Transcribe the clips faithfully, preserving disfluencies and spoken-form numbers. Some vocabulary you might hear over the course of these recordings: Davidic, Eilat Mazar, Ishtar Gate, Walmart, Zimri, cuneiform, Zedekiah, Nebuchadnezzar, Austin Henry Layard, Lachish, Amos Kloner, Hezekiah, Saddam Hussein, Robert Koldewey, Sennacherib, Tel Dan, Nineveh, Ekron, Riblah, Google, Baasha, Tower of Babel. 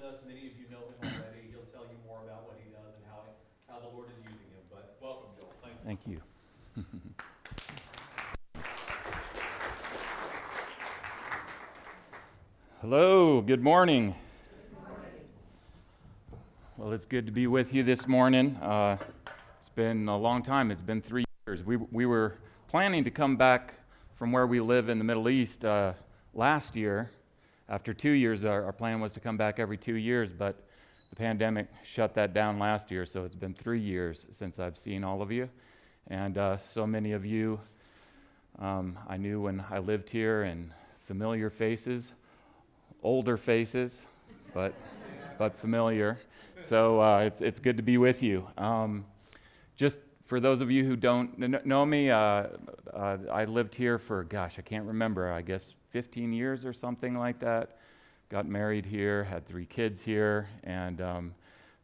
with us. Many of you know him already. He'll tell you more about what he does and how, how the Lord is using him. But welcome, Joel. Thank you. Thank you. Hello, good morning. Good morning. Well, it's good to be with you this morning. Uh, it's been a long time. It's been three years. We we were planning to come back from where we live in the Middle East uh, last year. After two years, our, our plan was to come back every two years, but the pandemic shut that down last year, so it's been three years since I've seen all of you. And uh, so many of you um, I knew when I lived here, and familiar faces. Older faces, but but familiar. So uh, it's it's good to be with you. Um, just for those of you who don't kn- know me, uh, uh, I lived here for, gosh, I can't remember, I guess fifteen years or something like that. Got married here, had three kids here, and um,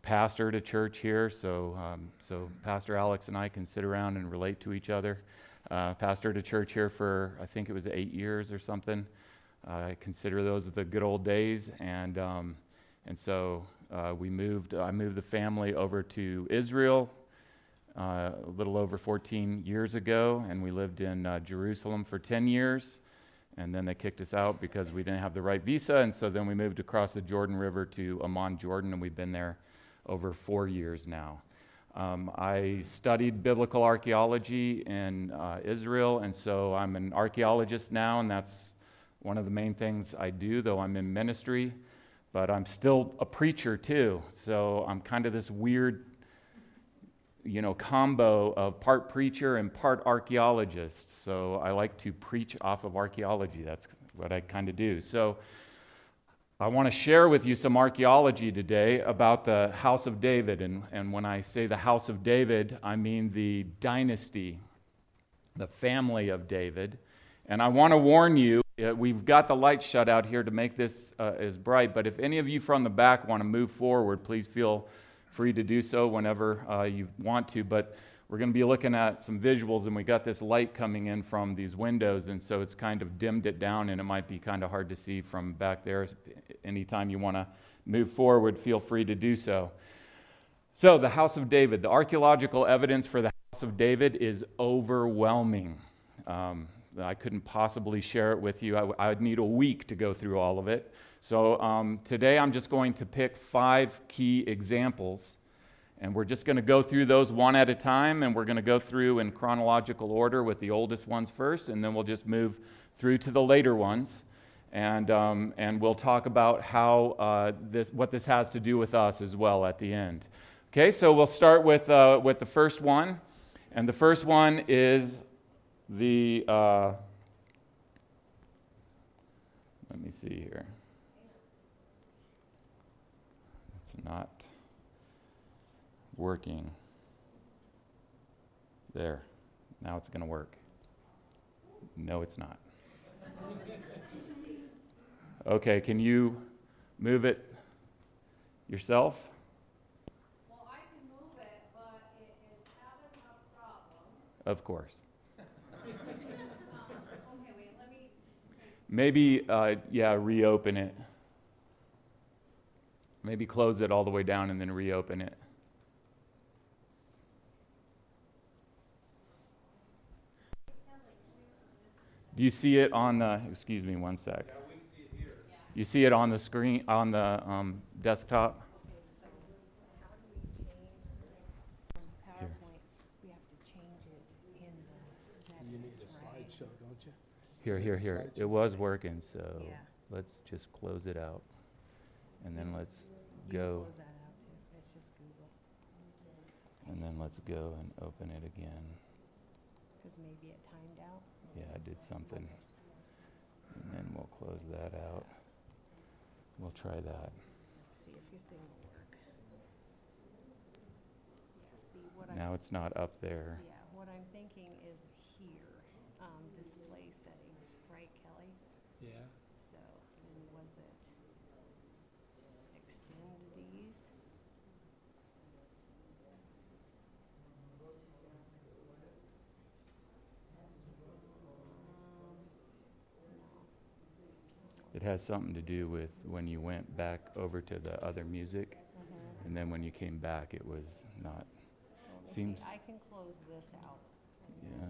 pastored a church here. So um, so Pastor Alex and I can sit around and relate to each other. Uh, pastored a church here for, I think it was eight years or something. I uh, consider those the good old days, and um, and so uh, we moved. I moved the family over to Israel uh, a little over fourteen years ago, and we lived in uh, Jerusalem for ten years, and then they kicked us out because we didn't have the right visa, and so then we moved across the Jordan River to Amman, Jordan, and we've been there over four years now. Um, I studied biblical archaeology in uh, Israel, and so I'm an archaeologist now, and that's one of the main things I do, though I'm in ministry, but I'm still a preacher too. So I'm kind of this weird, you know, combo of part preacher and part archaeologist. So I like to preach off of archaeology. That's what I kind of do. So I want to share with you some archaeology today about the House of David. And, and when I say the House of David, I mean the dynasty, the family of David. And I want to warn you, we've got the lights shut out here to make this uh, as bright, but if any of you from the back want to move forward, please feel free to do so whenever uh, you want to. But we're going to be looking at some visuals, and we got this light coming in from these windows, and so it's kind of dimmed it down, and it might be kind of hard to see from back there. Anytime you want to move forward, feel free to do so. So the House of David, the archaeological evidence for the House of David is overwhelming. Um, I couldn't possibly share it with you. I, w- I would need a week to go through all of it. So um, today I'm just going to pick five key examples, and we're just going to go through those one at a time, and we're going to go through in chronological order with the oldest ones first, and then we'll just move through to the later ones, and um, and we'll talk about how uh, this what this has to do with us as well at the end. Okay, so we'll start with uh, with the first one, and the first one is The, uh, let me see here. It's not working. There. Now it's going to work. No, it's not. Okay, can you move it yourself? Well, I can move it, but it is having a problem. Of course. Maybe, uh, yeah, reopen it. Maybe close it all the way down and then reopen it. Do you see it on the, excuse me one sec. Yeah, we see it here. You see it on the screen, on the um, desktop? Here, here, here. It was working, so yeah. Let's just close it out, and then let's go. Close that out too. It's just Google. And then let's go and open it again. Because maybe it timed out. Yeah, I did something. And then we'll close that out. We'll try that. Let's see if your thing will work. Yeah, see what now I'm it's not up there. Yeah, what I'm thinking is here. Um, display settings, right, Kelly? Yeah. So, and was it extend these? Um, no. It has something to do with when you went back over to the other music, mm-hmm. and then when you came back, it was not. So seems. See, I can close this out. Yeah.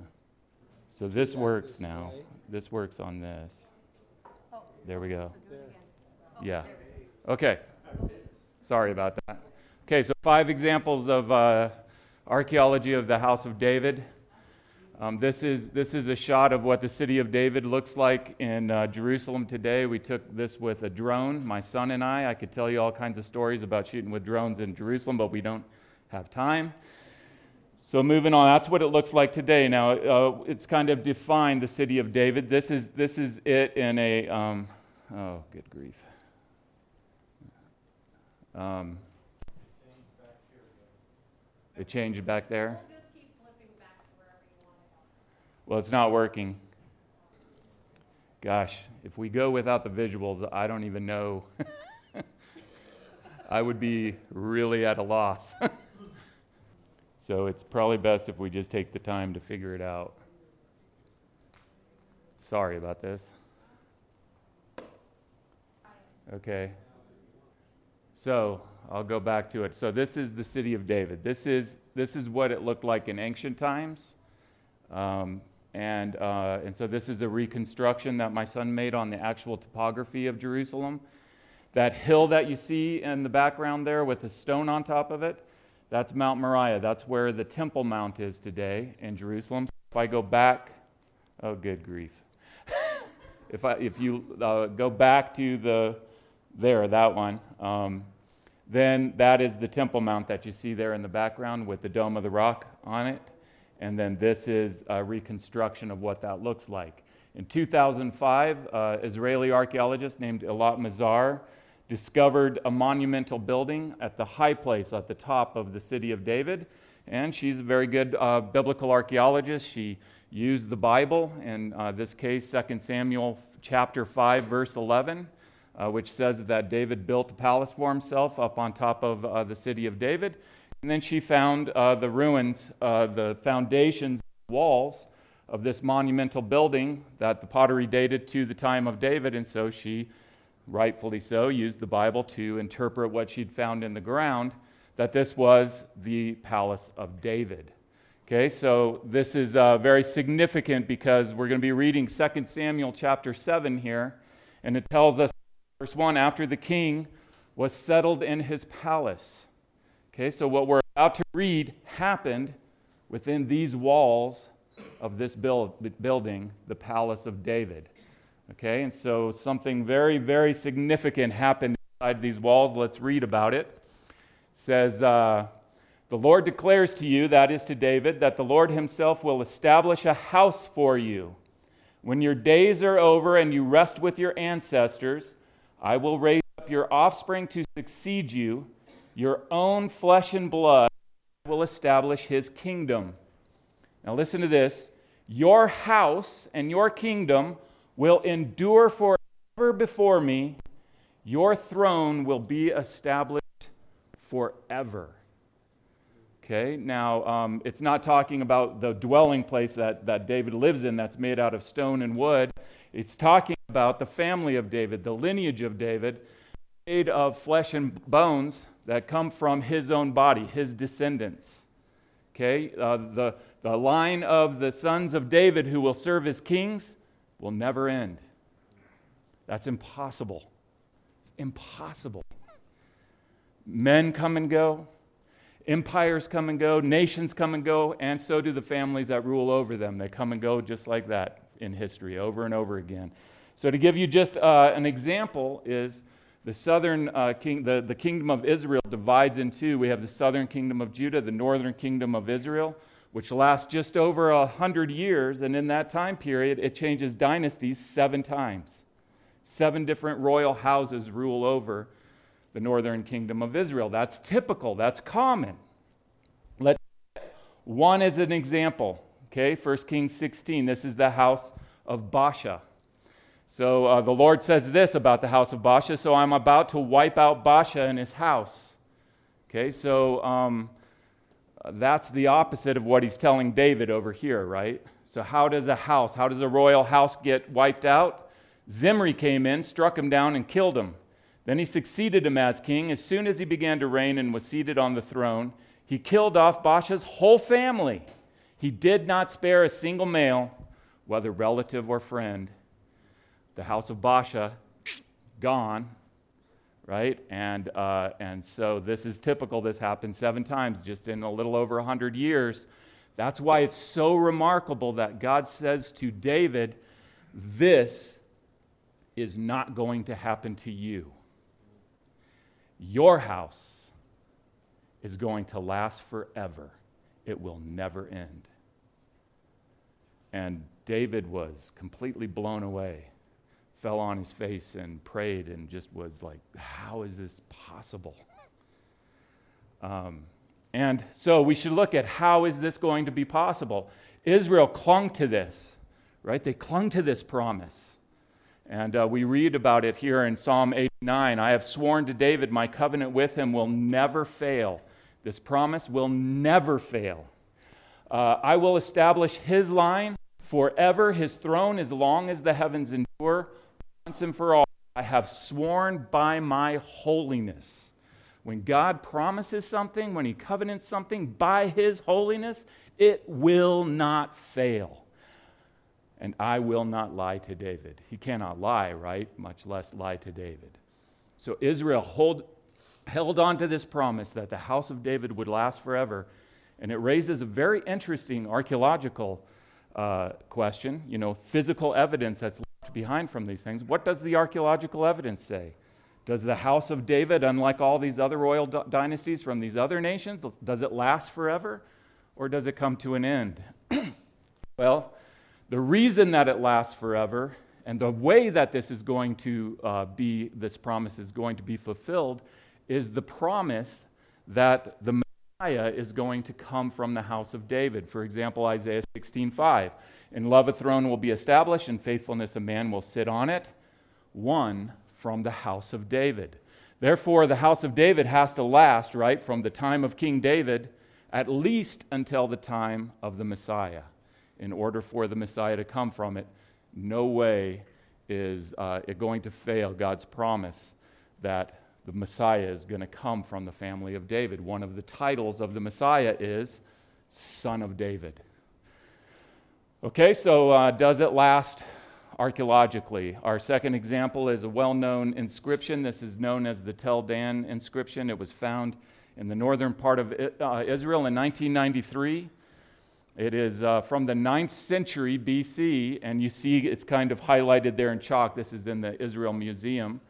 So this that works now. Way. This works on this. Oh. There we go. So do it again. Oh, yeah. Okay. Sorry about that. Okay, so five examples of uh, archaeology of the House of David. Um, this is this is a shot of what the city of David looks like in uh, Jerusalem today. We took this with a drone, my son and I. I could tell you all kinds of stories about shooting with drones in Jerusalem, but we don't have time. So moving on, that's what it looks like today. Now, uh, it's kind of defined, the city of David. This is this is it in a, um, oh, good grief. Um, it changed back there. Well, it's not working. Gosh, if we go without the visuals, I don't even know. I would be really at a loss. So it's probably best if we just take the time to figure it out. Sorry about this. Okay. So I'll go back to it. So this is the city of David. This is this is what it looked like in ancient times. Um, and uh, and so this is a reconstruction that my son made on the actual topography of Jerusalem. That hill that you see in the background there with a stone on top of it, that's Mount Moriah. That's where the Temple Mount is today in Jerusalem. So if I go back, oh good grief! if I if you uh, go back to the there that one, um, then that is the Temple Mount that you see there in the background with the Dome of the Rock on it. And then this is a reconstruction of what that looks like. In two thousand five, uh, Israeli archaeologist named Eilat Mazar discovered a monumental building at the high place at the top of the city of David. And she's a very good uh, biblical archaeologist. She used the Bible, in uh, this case, Second Samuel chapter five, verse eleven, uh, which says that David built a palace for himself up on top of uh, the city of David. And then she found uh, the ruins, uh, the foundations, walls of this monumental building that the pottery dated to the time of David. And so she, rightfully so, used the Bible to interpret what she'd found in the ground, that this was the palace of David. Okay, so this is uh, very significant because we're going to be reading Second Samuel chapter seven here. And it tells us, verse one, after the king was settled in his palace. Okay, so what we're about to read happened within these walls of this build, building, the Palace of David. Okay, and so something very, very significant happened inside these walls. Let's read about it. It says, uh, the Lord declares to you, that is to David, that the Lord himself will establish a house for you. When your days are over and you rest with your ancestors, I will raise up your offspring to succeed you, your own flesh and blood will establish his kingdom. Now listen to this. Your house and your kingdom will endure forever before me. Your throne will be established forever. Okay, now um, it's not talking about the dwelling place that, that David lives in that's made out of stone and wood. It's talking about the family of David, the lineage of David, made of flesh and bones that come from his own body, his descendants. Okay, uh, the, the line of the sons of David who will serve as kings will never end. That's impossible. It's impossible. Men come and go. Empires come and go. Nations come and go. And so do the families that rule over them. They come and go just like that in history, over and over again. So to give you just uh, an example is, The southern uh, king, the, the kingdom of Israel divides in two. We have the southern kingdom of Judah, the northern kingdom of Israel, which lasts just over a hundred years. And in that time period, it changes dynasties seven times. Seven different royal houses rule over the northern kingdom of Israel. That's typical. That's common. Let's one is an example. Okay, First Kings sixteen. This is the house of Baasha. So uh, the Lord says this about the house of Baasha, so I'm about to wipe out Baasha and his house. Okay, so um, that's the opposite of what he's telling David over here, right? So how does a house, how does a royal house get wiped out? Zimri came in, struck him down, and killed him. Then he succeeded him as king. As soon as he began to reign and was seated on the throne, he killed off Baasha's whole family. He did not spare a single male, whether relative or friend. The house of Baasha, gone, right? And uh, and so this is typical. This happened seven times just in a little over one hundred years. That's why it's so remarkable that God says to David, this is not going to happen to you. Your house is going to last forever. It will never end. And David was completely blown away, fell on his face and prayed and just was like, how is this possible? Um, and so we should look at how is this going to be possible? Israel clung to this, right? They clung to this promise. And uh, we read about it here in Psalm eighty-nine. I have sworn to David, my covenant with him will never fail. This promise will never fail. Uh, I will establish his line forever, his throne as long as the heavens endure, once and for all. I have sworn by my holiness. When God promises something, when he covenants something by his holiness, it will not fail. And I will not lie to David. He cannot lie, right? Much less lie to David. So Israel hold, held on to this promise that the house of David would last forever. And it raises a very interesting archaeological uh, question, you know, physical evidence that's left behind from these things. What does the archaeological evidence say? Does the house of David, unlike all these other royal d- dynasties from these other nations, does it last forever? Or does it come to an end? Well, the reason that it lasts forever and the way that this is going to uh, be, this promise is going to be fulfilled, is the promise that the Messiah is going to come from the house of David. For example, Isaiah sixteen five, in love a throne will be established and faithfulness a man will sit on it, one from the house of David. Therefore, the house of David has to last, right, from the time of King David at least until the time of the Messiah. In order for the Messiah to come from it, no way is uh, it going to fail God's promise that the Messiah is going to come from the family of David. One of the titles of the Messiah is Son of David. Okay, so uh, does it last archaeologically? Our second example is a well-known inscription. This is known as the Tel Dan inscription. It was found in the northern part of uh, Israel in nineteen ninety-three. It is uh, from the ninth century B C, and you see it's kind of highlighted there in chalk. This is in the Israel Museum.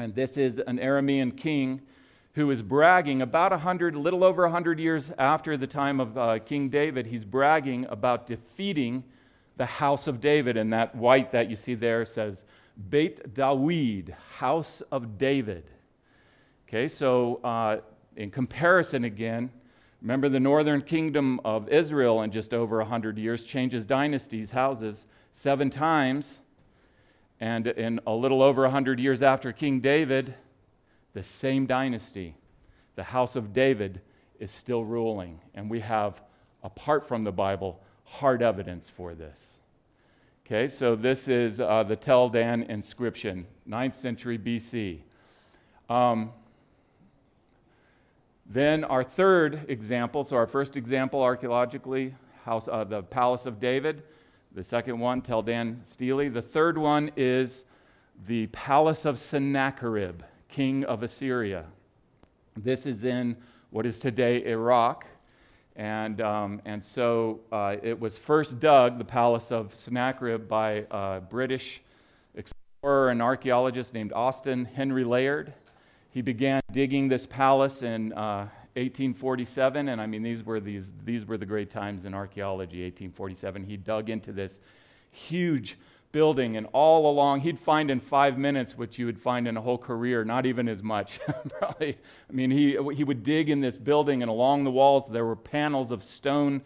And this is an Aramean king who is bragging about one hundred, a little over one hundred years after the time of uh, King David. He's bragging about defeating the house of David. And that white that you see there says, Beit Dawid, house of David. Okay, so uh, in comparison again, remember, the northern kingdom of Israel in just over one hundred years changes dynasties, houses, seven times. And in a little over one hundred years after King David, the same dynasty, the house of David, is still ruling. And we have, apart from the Bible, hard evidence for this. Okay, so this is uh, the Tel Dan inscription, ninth century B C. Um, Then our third example, so our first example archaeologically, house, uh, the Palace of David. The second one, Tel Dan Stele. The third one is the Palace of Sennacherib, king of Assyria. This is in what is today Iraq. And, um, and so uh, it was first dug, the Palace of Sennacherib, by a British explorer and archaeologist named Austin Henry Layard. He began digging this palace in uh, eighteen forty-seven, and I mean these were these these were the great times in archaeology. eighteen forty-seven, he dug into this huge building, and all along he'd find in five minutes what you would find in a whole career, not even as much. Probably, I mean he he would dig in this building, and along the walls there were panels of stone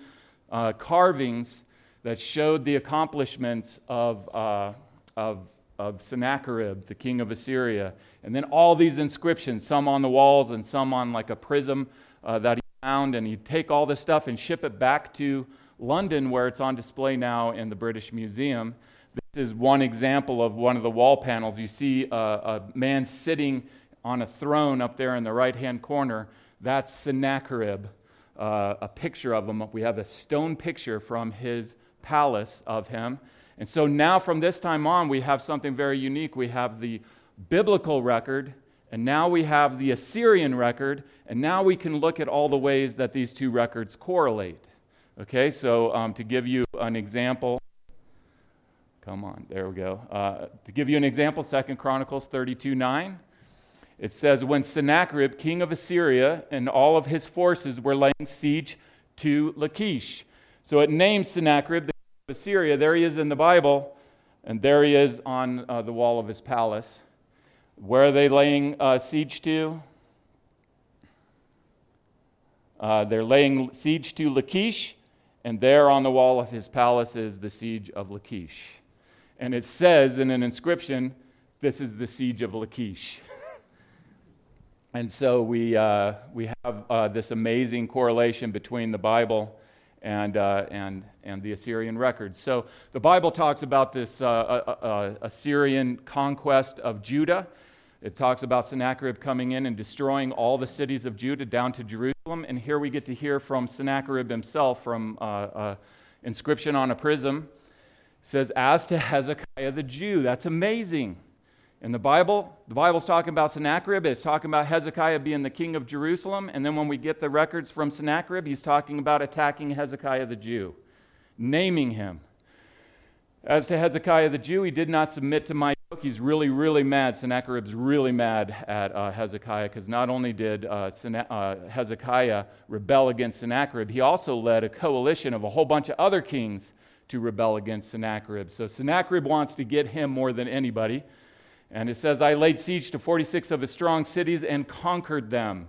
uh, carvings that showed the accomplishments of uh, of. of Sennacherib, the king of Assyria. And then all these inscriptions, some on the walls and some on like a prism uh, that he found. And he'd take all this stuff and ship it back to London, where it's on display now in the British Museum. This is one example of one of the wall panels. You see a, a man sitting on a throne up there in the right-hand corner. That's Sennacherib, uh, a picture of him. We have a stone picture from his palace of him. And so now from this time on, we have something very unique. We have the biblical record, and now we have the Assyrian record, and now we can look at all the ways that these two records correlate. Okay, so um, to give you an example, come on, there we go. Uh, to give you an example, Second Chronicles thirty-two nine, it says, when Sennacherib, king of Assyria, and all of his forces were laying siege to Lachish. So it names Sennacherib, the king of Assyria. There he is in the Bible, and there he is on uh, the wall of his palace. Where are they laying uh, siege to? Uh, they're laying siege to Lachish, and there on the wall of his palace is the siege of Lachish. And it says in an inscription, this is the siege of Lachish. And so we uh, we have uh, this amazing correlation between the Bible and uh, and and the Assyrian records. So the Bible talks about this uh, uh, uh, Assyrian conquest of Judah. It talks about Sennacherib coming in and destroying all the cities of Judah down to Jerusalem. And here we get to hear from Sennacherib himself from uh, uh, inscription on a prism. It says, as to Hezekiah the Jew. That's amazing. In the Bible, the Bible's talking about Sennacherib. It's talking about Hezekiah being the king of Jerusalem. And then when we get the records from Sennacherib, he's talking about attacking Hezekiah the Jew, naming him. As to Hezekiah the Jew, he did not submit to my yoke. He's really, really mad. Sennacherib's really mad at uh, Hezekiah because not only did uh, Senna- uh, Hezekiah rebel against Sennacherib, he also led a coalition of a whole bunch of other kings to rebel against Sennacherib. So Sennacherib wants to get him more than anybody. And it says, I laid siege to forty-six of his strong cities and conquered them.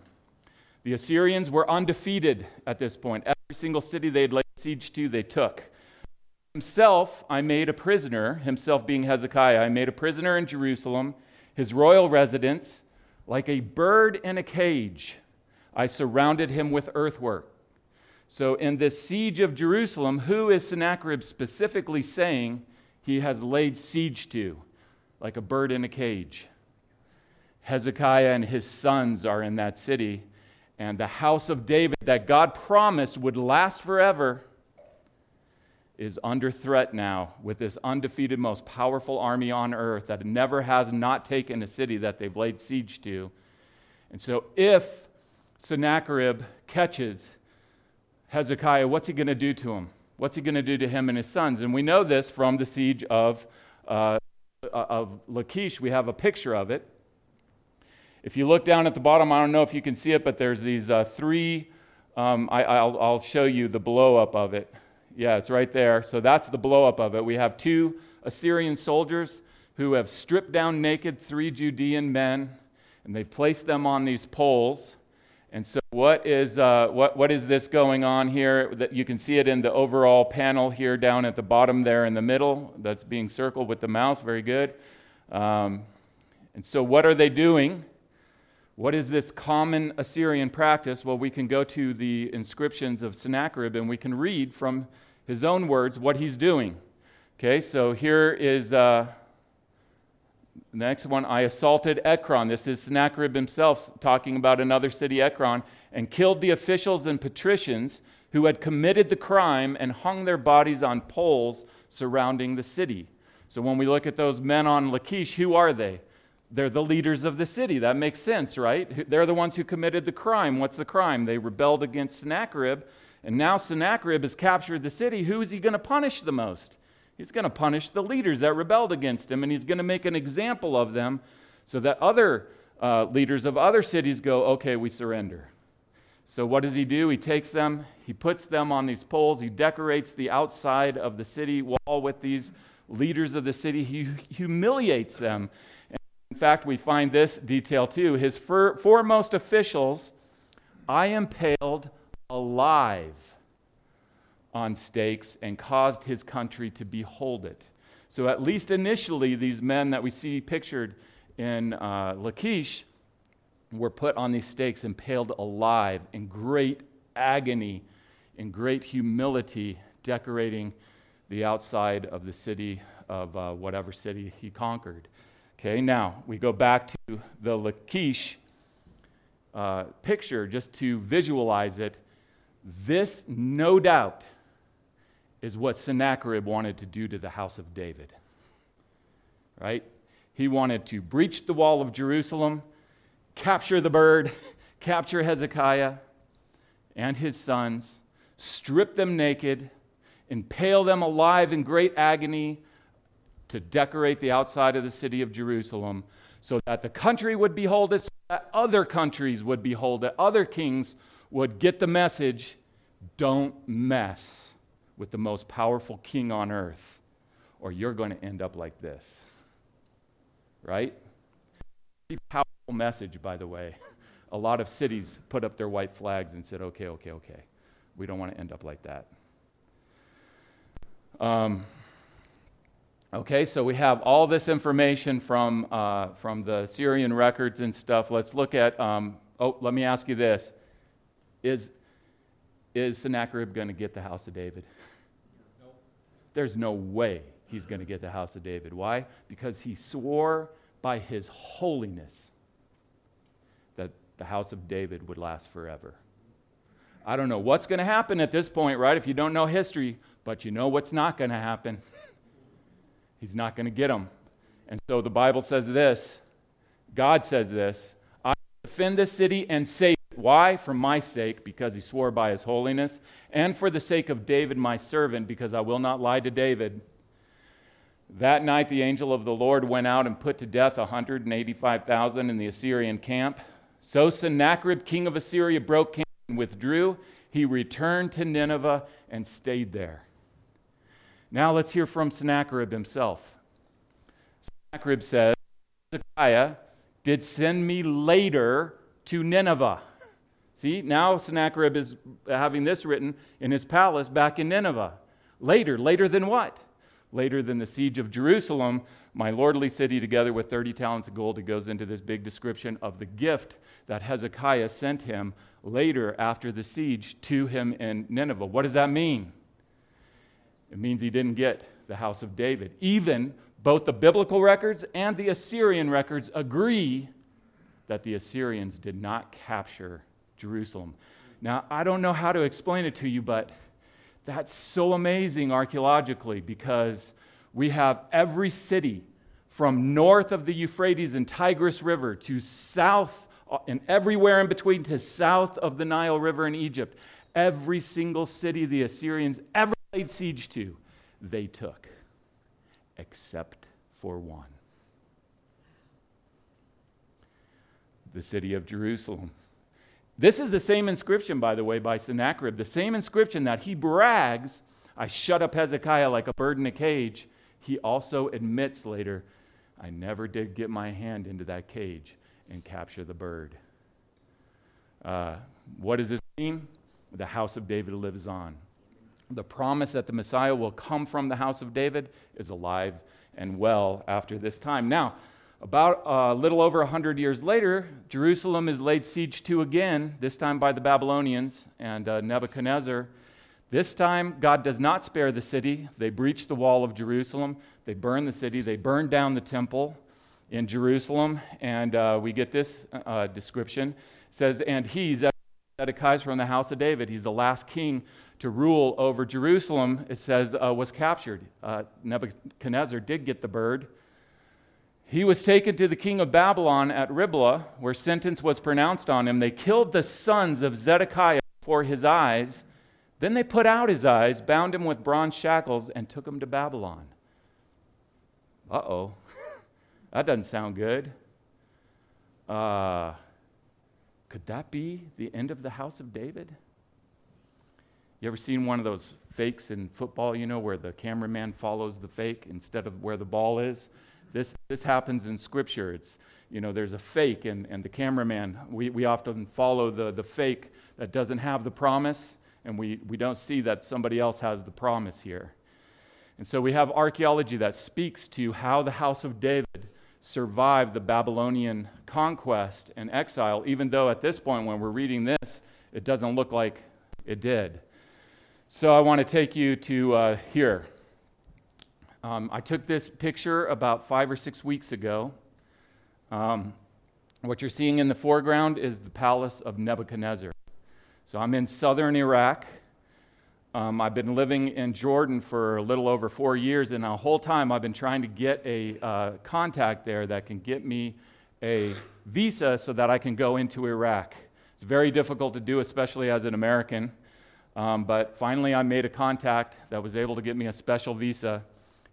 The Assyrians were undefeated at this point. Every single city they had laid siege to, they took. Himself I made a prisoner, himself being Hezekiah, I made a prisoner in Jerusalem, his royal residence, like a bird in a cage. I surrounded him with earthwork. So in this siege of Jerusalem, who is Sennacherib specifically saying he has laid siege to? Like a bird in a cage. Hezekiah and his sons are in that city, and the house of David that God promised would last forever is under threat now with this undefeated, most powerful army on earth that never has not taken a city that they've laid siege to. And so if Sennacherib catches Hezekiah, what's he going to do to him? What's he going to do to him and his sons? And we know this from the siege of, uh, of Lachish. We have a picture of it. If you look down at the bottom, I don't know if you can see it, but there's these uh, three, um, I, I'll, I'll show you the blow-up of it. Yeah, it's right there. So that's the blow-up of it. We have two Assyrian soldiers who have stripped down naked three Judean men, and they've placed them on these poles. And so what is uh, what what is this going on here? That you can see it in the overall panel here down at the bottom there in the middle. That's being circled with the mouse. Very good. Um, and so what are they doing? What is this common Assyrian practice? Well, we can go to the inscriptions of Sennacherib and we can read from his own words what he's doing. Okay, so here is uh, the next one. I assaulted Ekron. This is Sennacherib himself talking about another city, Ekron, and killed the officials and patricians who had committed the crime and hung their bodies on poles surrounding the city. So when we look at those men on Lachish, who are they? They're the leaders of the city. That makes sense, right? They're the ones who committed the crime. What's the crime? They rebelled against Sennacherib, and now Sennacherib has captured the city. Who is he going to punish the most? He's going to punish the leaders that rebelled against him, and he's going to make an example of them so that other uh, leaders of other cities go, okay, we surrender. So what does he do? He takes them, he puts them on these poles, he decorates the outside of the city wall with these leaders of the city. He humiliates them. In fact, we find this detail too. His fir- foremost officials, I impaled alive on stakes and caused his country to behold it. So at least initially, these men that we see pictured in uh, Lachish were put on these stakes, impaled alive in great agony, in great humility, decorating the outside of the city of uh, whatever city he conquered. Okay, now we go back to the Lachish uh, picture just to visualize it. This, no doubt, is what Sennacherib wanted to do to the house of David. Right? He wanted to breach the wall of Jerusalem, capture the bird, capture Hezekiah and his sons, strip them naked, impale them alive in great agony to decorate the outside of the city of Jerusalem so that the country would behold it, so that other countries would behold it, other kings would get the message, don't mess with the most powerful king on earth, or you're going to end up like this. Right? Pretty powerful message, by the way. A lot of cities put up their white flags and said, okay, okay, okay. We don't want to end up like that. Um, okay, so we have all this information from uh, from the Syrian records and stuff. Let's look at, um, oh, let me ask you this. Is Is Sennacherib going to get the house of David? No. There's no way he's going to get the house of David. Why? Because he swore by his holiness that the house of David would last forever. I don't know what's going to happen at this point, right? If you don't know history, but you know what's not going to happen. He's not going to get them. And so the Bible says this. God says this. I will defend this city and save. Why? For my sake, because he swore by his holiness, and for the sake of David my servant, because I will not lie to David. That night the angel of the Lord went out and put to death one hundred eighty-five thousand in the Assyrian camp. So Sennacherib, king of Assyria, broke camp and withdrew. He returned to Nineveh and stayed there. Now let's hear from Sennacherib himself. Sennacherib says, Hezekiah did send me later to Nineveh. See, now Sennacherib is having this written in his palace back in Nineveh. Later, later than what? Later than the siege of Jerusalem, my lordly city, together with thirty talents of gold. It goes into this big description of the gift that Hezekiah sent him later after the siege to him in Nineveh. What does that mean? It means he didn't get the house of David. Even both the biblical records and the Assyrian records agree that the Assyrians did not capture Jerusalem. Now, I don't know how to explain it to you, but that's so amazing archaeologically, because we have every city from north of the Euphrates and Tigris River to south and everywhere in between to south of the Nile River in Egypt. Every single city the Assyrians ever laid siege to, they took, except for one. The city of Jerusalem. This is the same inscription, by the way, by Sennacherib, the same inscription that he brags, I shut up Hezekiah like a bird in a cage. He also admits later, I never did get my hand into that cage and capture the bird. Uh, what does this mean? The house of David lives on. The promise that the Messiah will come from the house of David is alive and well after this time. Now, about a little over one hundred years later, Jerusalem is laid siege to again, this time by the Babylonians and uh, Nebuchadnezzar. This time, God does not spare the city. They breach the wall of Jerusalem. They burn the city. They burn down the temple in Jerusalem. And uh, we get this uh, description. It says, and he, Zedekiah, from the house of David, he's the last king to rule over Jerusalem, it says, uh, was captured. Uh, Nebuchadnezzar did get the bird. He was taken to the king of Babylon at Riblah, where sentence was pronounced on him. They killed the sons of Zedekiah before his eyes. Then they put out his eyes, bound him with bronze shackles, and took him to Babylon. Uh-oh. That doesn't sound good. Uh, could that be the end of the house of David? You ever seen one of those fakes in football, you know, where the cameraman follows the fake instead of where the ball is? This this happens in Scripture. It's, you know, there's a fake, and, and the cameraman, we, we often follow the, the fake that doesn't have the promise, and we, we don't see that somebody else has the promise here. And so we have archaeology that speaks to how the house of David survived the Babylonian conquest and exile, even though at this point when we're reading this, it doesn't look like it did. So I want to take you to uh, here. Um, I took this picture about five or six weeks ago. Um, what you're seeing in the foreground is the palace of Nebuchadnezzar. So I'm in southern Iraq. Um, I've been living in Jordan for a little over four years, and the whole time I've been trying to get a uh, contact there that can get me a visa so that I can go into Iraq. It's very difficult to do, especially as an American, um, but finally I made a contact that was able to get me a special visa,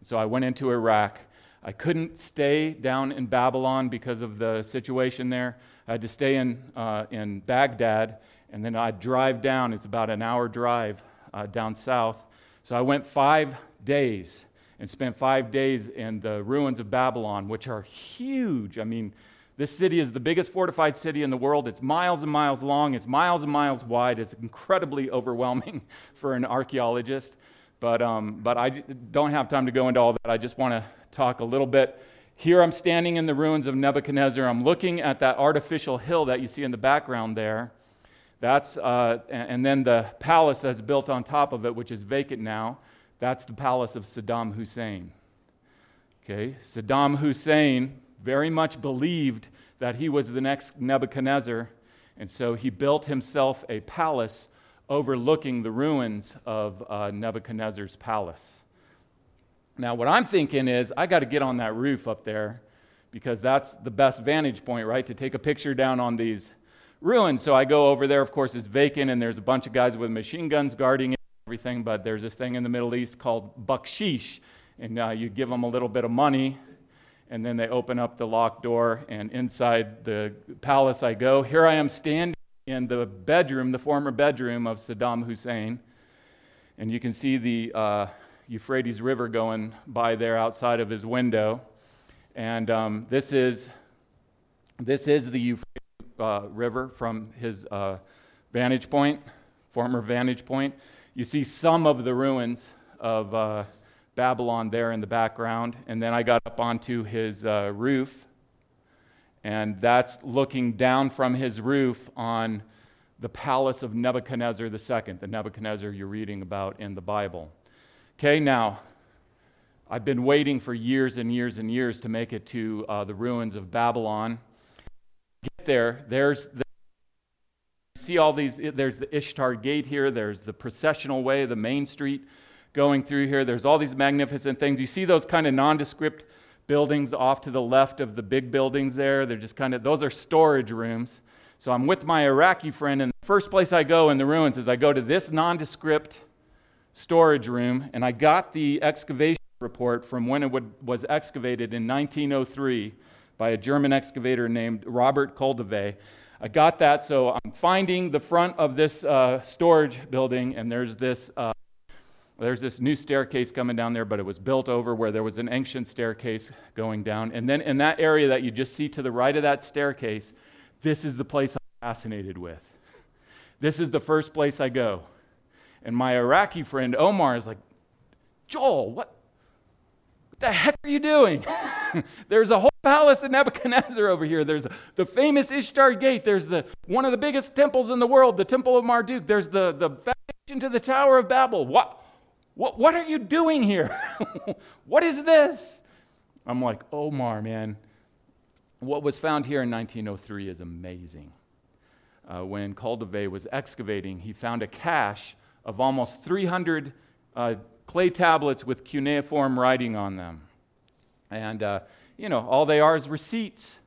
so I went into Iraq. I couldn't stay down in Babylon because of the situation there. I had to stay in, uh, in Baghdad, and then I'd drive down. It's about an hour drive. Uh, down south. So I went five days and spent five days in the ruins of Babylon, which are huge. I mean, this city is the biggest fortified city in the world. It's miles and miles long. It's miles and miles wide. It's incredibly overwhelming for an archaeologist. But um, but I don't have time to go into all that. I just want to talk a little bit. Here I'm standing in the ruins of Nebuchadnezzar. I'm looking at that artificial hill that you see in the background there. That's, uh, and then the palace that's built on top of it, which is vacant now, that's the palace of Saddam Hussein. Okay, Saddam Hussein very much believed that he was the next Nebuchadnezzar, and so he built himself a palace overlooking the ruins of uh, Nebuchadnezzar's palace. Now, what I'm thinking is, I got to get on that roof up there, because that's the best vantage point, right, to take a picture down on these ruined. So I go over there. Of course, it's vacant, and there's a bunch of guys with machine guns guarding it and everything, but there's this thing in the Middle East called bakshish, and uh, you give them a little bit of money, and then they open up the locked door, and inside the palace I go. Here I am standing in the bedroom, the former bedroom of Saddam Hussein, and you can see the uh, Euphrates River going by there outside of his window, and um, this is this is the Euphrates Uh, river from his uh, vantage point, former vantage point. You see some of the ruins of uh, Babylon there in the background, and then I got up onto his uh, roof, and that's looking down from his roof on the palace of Nebuchadnezzar the Second, the Nebuchadnezzar you're reading about in the Bible. Okay, now, I've been waiting for years and years and years to make it to uh, the ruins of Babylon. Get there, there's the, you see all these, there's the Ishtar Gate here, there's the processional way, the main street going through here, there's all these magnificent things. You see those kind of nondescript buildings off to the left of the big buildings there. They're just kind of, those are storage rooms. So I'm with my Iraqi friend, and the first place I go in the ruins is I go to this nondescript storage room, and I got the excavation report from when it would, was excavated in nineteen oh three. By a German excavator named Robert Koldewey. I got that, so I'm finding the front of this uh, storage building, and there's this uh, there's this new staircase coming down there, but it was built over where there was an ancient staircase going down. And then in that area that you just see to the right of that staircase, this is the place I'm fascinated with. This is the first place I go. And my Iraqi friend Omar is like, Joel, what, what the heck are you doing? There's a whole palace of Nebuchadnezzar over here. There's the famous Ishtar Gate. There's the one of the biggest temples in the world, the Temple of Marduk. There's the, the foundation to the Tower of Babel. What, what, what are you doing here? What is this? I'm like, Omar, man, what was found here in nineteen oh three is amazing. Uh, when Koldewey was excavating, he found a cache of almost three hundred uh, clay tablets with cuneiform writing on them. And, uh, you know, all they are is receipts.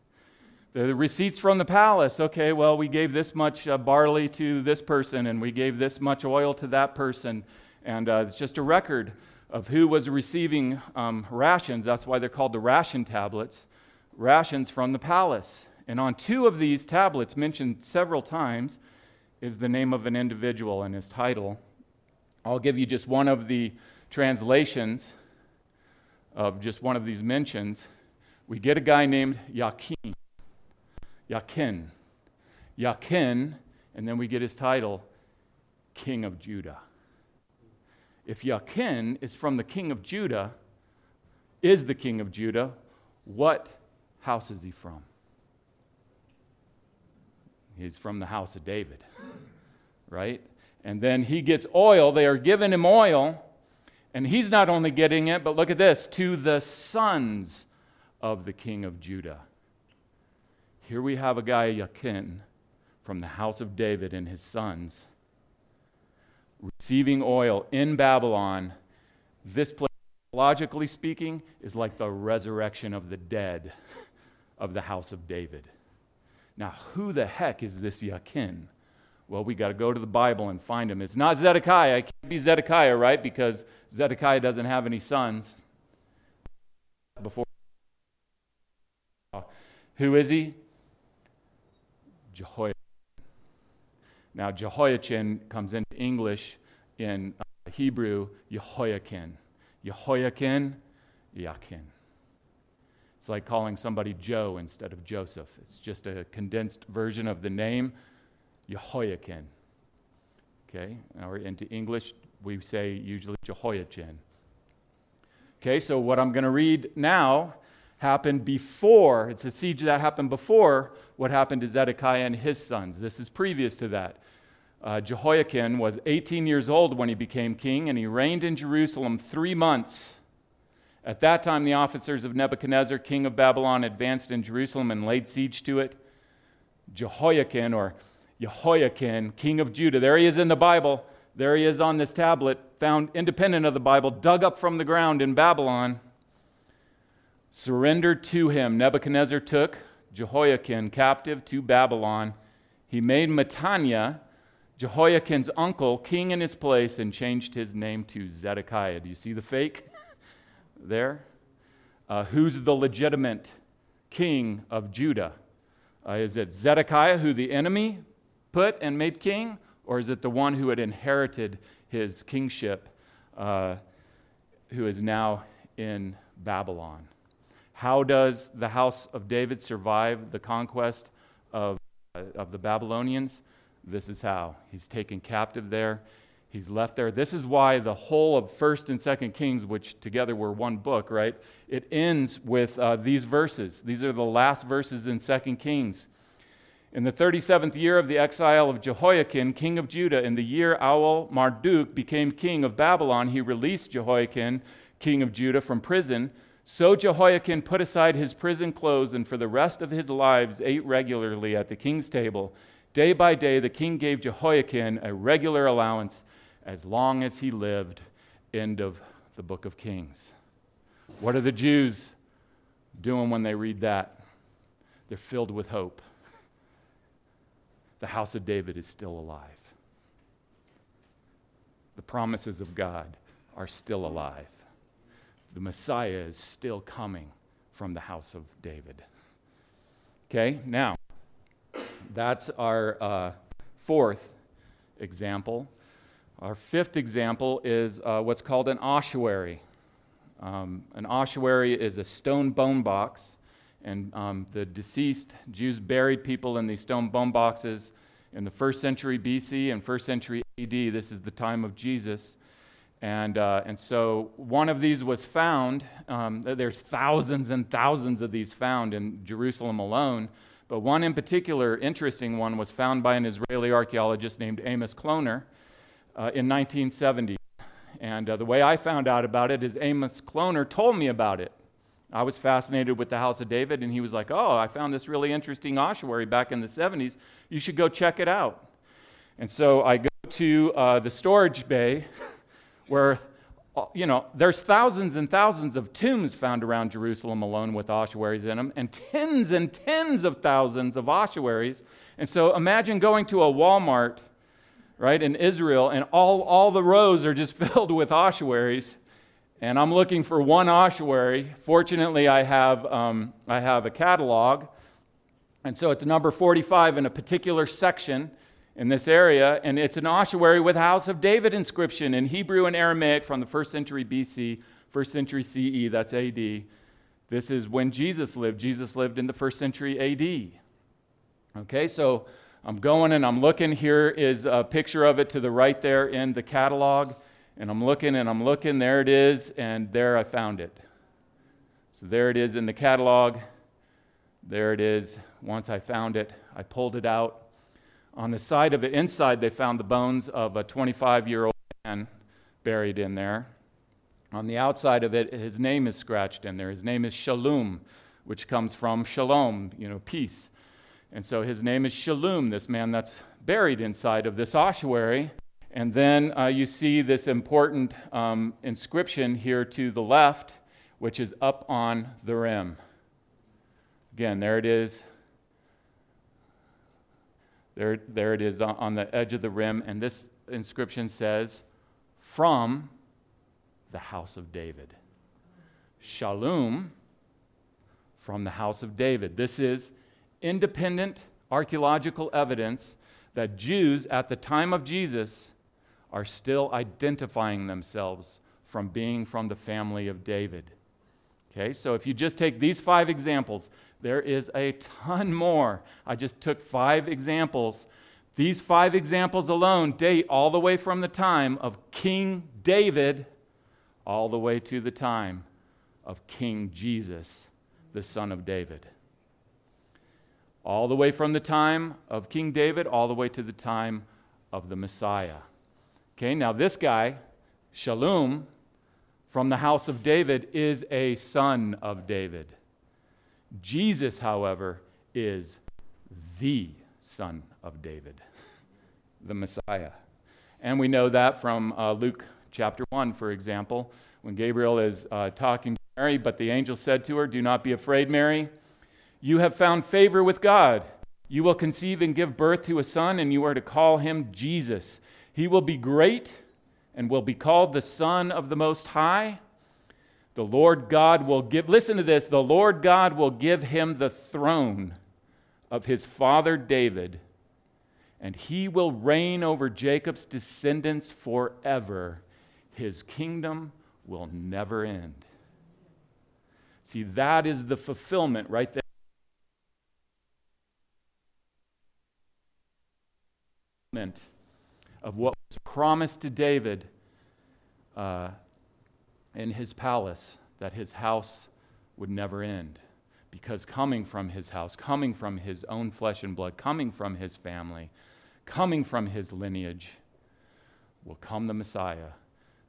They're the receipts from the palace. Okay, well, we gave this much uh, barley to this person, and we gave this much oil to that person. And uh, it's just a record of who was receiving um, rations. That's why they're called the ration tablets, rations from the palace. And on two of these tablets, mentioned several times, is the name of an individual and his title. I'll give you just one of the translations of just one of these mentions. We get a guy named Yakin, Yakin, Yakin, and then we get his title, King of Judah. If Yakin is from the King of Judah, is the King of Judah, what house is he from? He's from the house of David, right? And then he gets oil. They are giving him oil. And he's not only getting it, but look at this, to the sons of the king of Judah. Here we have a guy, Jehoiachin, from the house of David and his sons, receiving oil in Babylon. This place, logically speaking, is like the resurrection of the dead of the house of David. Now, who the heck is this Jehoiachin? Well, we got to go to the Bible and find him. It's not Zedekiah. It can't be Zedekiah, right? Because Zedekiah doesn't have any sons. Before, who is he? Jehoiachin. Now, Jehoiachin comes into English in uh, Hebrew, Jehoiachin. Jehoiachin, Jehoiachin. It's like calling somebody Joe instead of Joseph. It's just a condensed version of the name, Jehoiachin. Okay, now we're into English. We say usually Jehoiachin. Okay, so what I'm going to read now happened before. It's a siege that happened before what happened to Zedekiah and his sons. This is previous to that. Uh, Jehoiachin was eighteen years old when he became king, and he reigned in Jerusalem three months. At that time, the officers of Nebuchadnezzar, king of Babylon, advanced in Jerusalem and laid siege to it. Jehoiachin, or Jehoiachin, king of Judah, there he is in the Bible, there he is on this tablet, found independent of the Bible, dug up from the ground in Babylon, surrendered to him. Nebuchadnezzar took Jehoiachin captive to Babylon. He made Matania Jehoiachin's uncle king in his place and changed his name to Zedekiah. Do you see the fake there? Uh, who's the legitimate king of Judah? Uh, is it Zedekiah, who the enemy put and made king, or is it the one who had inherited his kingship, uh, who is now in Babylon? How does the house of David survive the conquest of, uh, of the Babylonians? This is how. He's taken captive there. He's left there. This is why the whole of First and Second Kings, which together were one book, right? It ends with uh, these verses. These are the last verses in Second Kings. In the thirty-seventh year of the exile of Jehoiachin, king of Judah, in the year Awal Marduk became king of Babylon, he released Jehoiachin, king of Judah, from prison. So Jehoiachin put aside his prison clothes and for the rest of his lives ate regularly at the king's table. Day by day, the king gave Jehoiachin a regular allowance as long as he lived. End of the book of Kings. What are the Jews doing when they read that? They're filled with hope. The house of David is still alive. The promises of God are still alive. The Messiah is still coming from the house of David. Okay, now, that's our uh, fourth example. Our fifth example is uh, what's called an ossuary. Um, an ossuary is a stone bone box, and um, the deceased Jews buried people in these stone bone boxes in the first century B C and first century A D. This is the time of Jesus. And uh, and so one of these was found. Um, there's thousands and thousands of these found in Jerusalem alone. But one in particular, interesting one, was found by an Israeli archaeologist named Amos Kloner uh, in nineteen seventy. And uh, the way I found out about it is Amos Kloner told me about it. I was fascinated with the house of David, and he was like, oh, I found this really interesting ossuary back in the seventies. You should go check it out. And so I go to uh, the storage bay where, you know, there's thousands and thousands of tombs found around Jerusalem alone with ossuaries in them, and tens and tens of thousands of ossuaries. And so imagine going to a Walmart, right, in Israel, and all, all the rows are just filled with ossuaries, and I'm looking for one ossuary. Fortunately, I have um, I have a catalog, and so it's number forty-five in a particular section in this area, and it's an ossuary with House of David inscription in Hebrew and Aramaic from the first century B C, first century C E, that's A D. This is when Jesus lived. Jesus lived in the first century A D. Okay, so I'm going and I'm looking. Here is a picture of it to the right there in the catalog, and I'm looking and I'm looking. There it is, and there I found it. So there it is in the catalog. There it is. Once I found it, I pulled it out. On the side of it, inside, they found the bones of a twenty-five-year-old man buried in there. On the outside of it, his name is scratched in there. His name is Shalom, which comes from shalom, you know, peace. And so his name is Shalom, this man that's buried inside of this ossuary. And then uh, you see this important um, inscription here to the left, which is up on the rim. Again, there it is. There, there it is on the edge of the rim. And this inscription says, from the house of David. Shalom, from the house of David. This is independent archaeological evidence that Jews at the time of Jesus are still identifying themselves from being from the family of David. Okay, so if you just take these five examples, there is a ton more. I just took five examples. These five examples alone date all the way from the time of King David all the way to the time of King Jesus, the son of David. All the way from the time of King David all the way to the time of the Messiah. Okay, now this guy, Shalom, from the house of David, is a son of David. Jesus, however, is the son of David, the Messiah. And we know that from uh, Luke chapter one, for example, when Gabriel is uh, talking to Mary, but the angel said to her, "Do not be afraid, Mary. You have found favor with God. You will conceive and give birth to a son, and you are to call him Jesus. He will be great and will be called the Son of the Most High. The Lord God will give," listen to this, "the Lord God will give him the throne of his father David, and he will reign over Jacob's descendants forever. His kingdom will never end." See, that is the fulfillment right there. Of what was promised to David uh, in his palace, that his house would never end, because coming from his house, coming from his own flesh and blood, coming from his family, coming from his lineage, will come the Messiah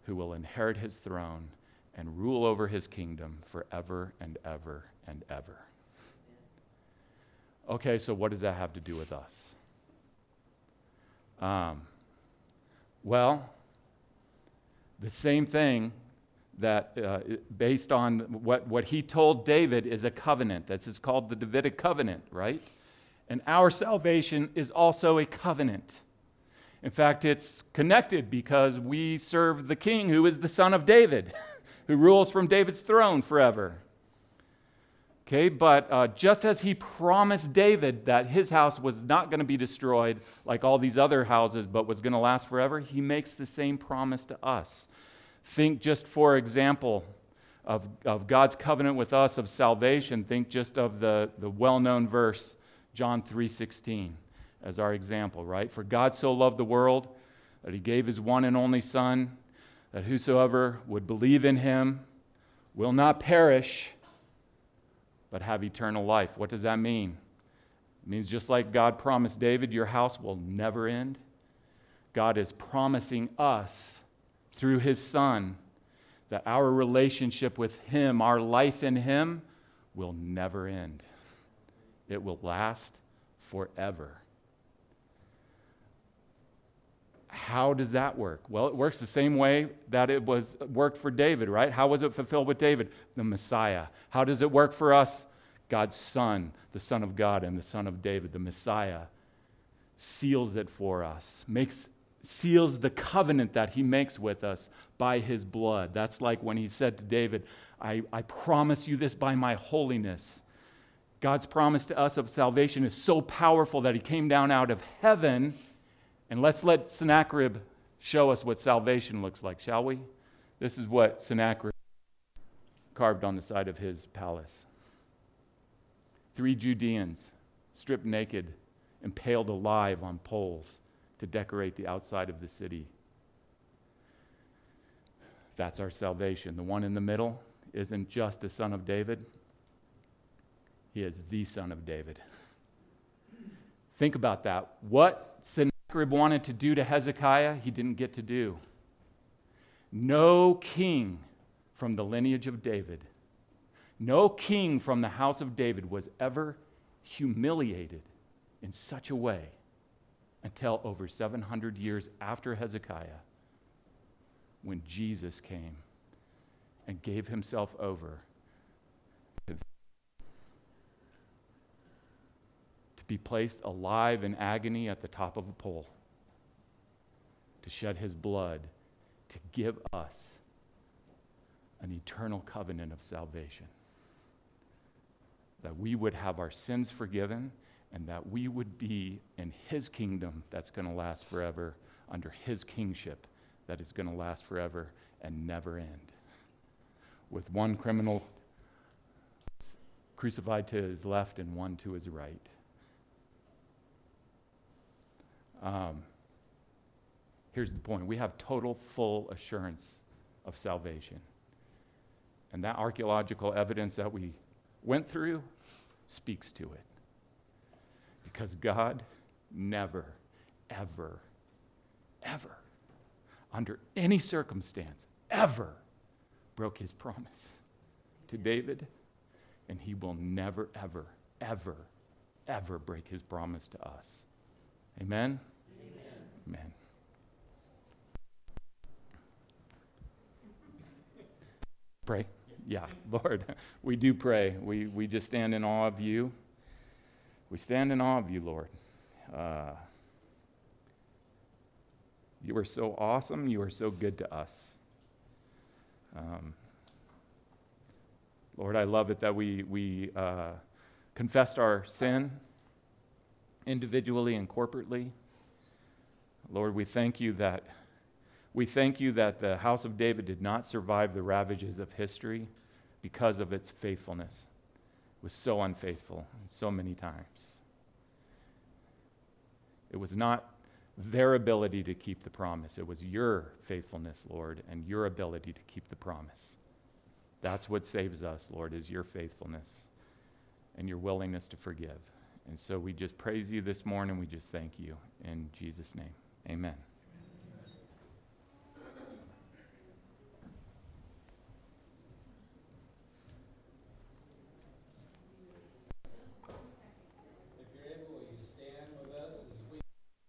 who will inherit his throne and rule over his kingdom forever and ever and ever. Okay, so what does that have to do with us? Um, well, the same thing that uh, based on what, what he told David is a covenant. This is called the Davidic covenant, right? And our salvation is also a covenant. In fact, it's connected because we serve the king who is the son of David, who rules from David's throne forever. Okay, but uh, just as he promised David that his house was not going to be destroyed like all these other houses, but was going to last forever, he makes the same promise to us. Think just, for example, of, of God's covenant with us of salvation. Think just of the, the well-known verse, John three sixteen, as our example, right? "For God so loved the world that he gave his one and only Son, that whosoever would believe in him will not perish, but have eternal life." What does that mean? It means just like God promised David, your house will never end. God is promising us through his Son that our relationship with him, our life in him, will never end. It will last forever. How does that work? Well, it works the same way that it was worked for David, right? How was it fulfilled with David? The Messiah. How does it work for us? God's Son, the Son of God and the Son of David, the Messiah, seals it for us, makes seals the covenant that he makes with us by his blood. That's like when he said to David, I, I promise you this by my holiness. God's promise to us of salvation is so powerful that he came down out of heaven. And let's let Sennacherib show us what salvation looks like, shall we? This is what Sennacherib carved on the side of his palace. Three Judeans, stripped naked, impaled alive on poles to decorate the outside of the city. That's our salvation. The one in the middle isn't just a son of David. He is the son of David. Think about that. What Sennacherib wanted to do to Hezekiah, he didn't get to do. No king from the lineage of David. No king from the house of David was ever humiliated in such a way until over seven hundred years after Hezekiah, when Jesus came and gave himself over to be placed alive in agony at the top of a pole, to shed his blood, to give us an eternal covenant of salvation, that we would have our sins forgiven and that we would be in his kingdom that's going to last forever, under his kingship that is going to last forever and never end. With one criminal crucified to his left and one to his right. Um, here's the point. We have total, full assurance of salvation. And that archaeological evidence that we went through speaks to it. Because God never, ever, ever, under any circumstance, ever broke his promise to David. And he will never, ever, ever, ever break his promise to us. Amen? Amen. Pray? Yeah, Lord, we do pray. We we just stand in awe of you. We stand in awe of you, Lord. Uh, you are so awesome. You are so good to us. Um, Lord, I love it that we, we uh, confessed our sin individually and corporately. Lord, we thank you that we thank you that the house of David did not survive the ravages of history because of its faithfulness. It was so unfaithful so many times. It was not their ability to keep the promise. It was your faithfulness, Lord, and your ability to keep the promise. That's what saves us, Lord, is your faithfulness and your willingness to forgive. And so we just praise you this morning. We just thank you. In Jesus' name, amen.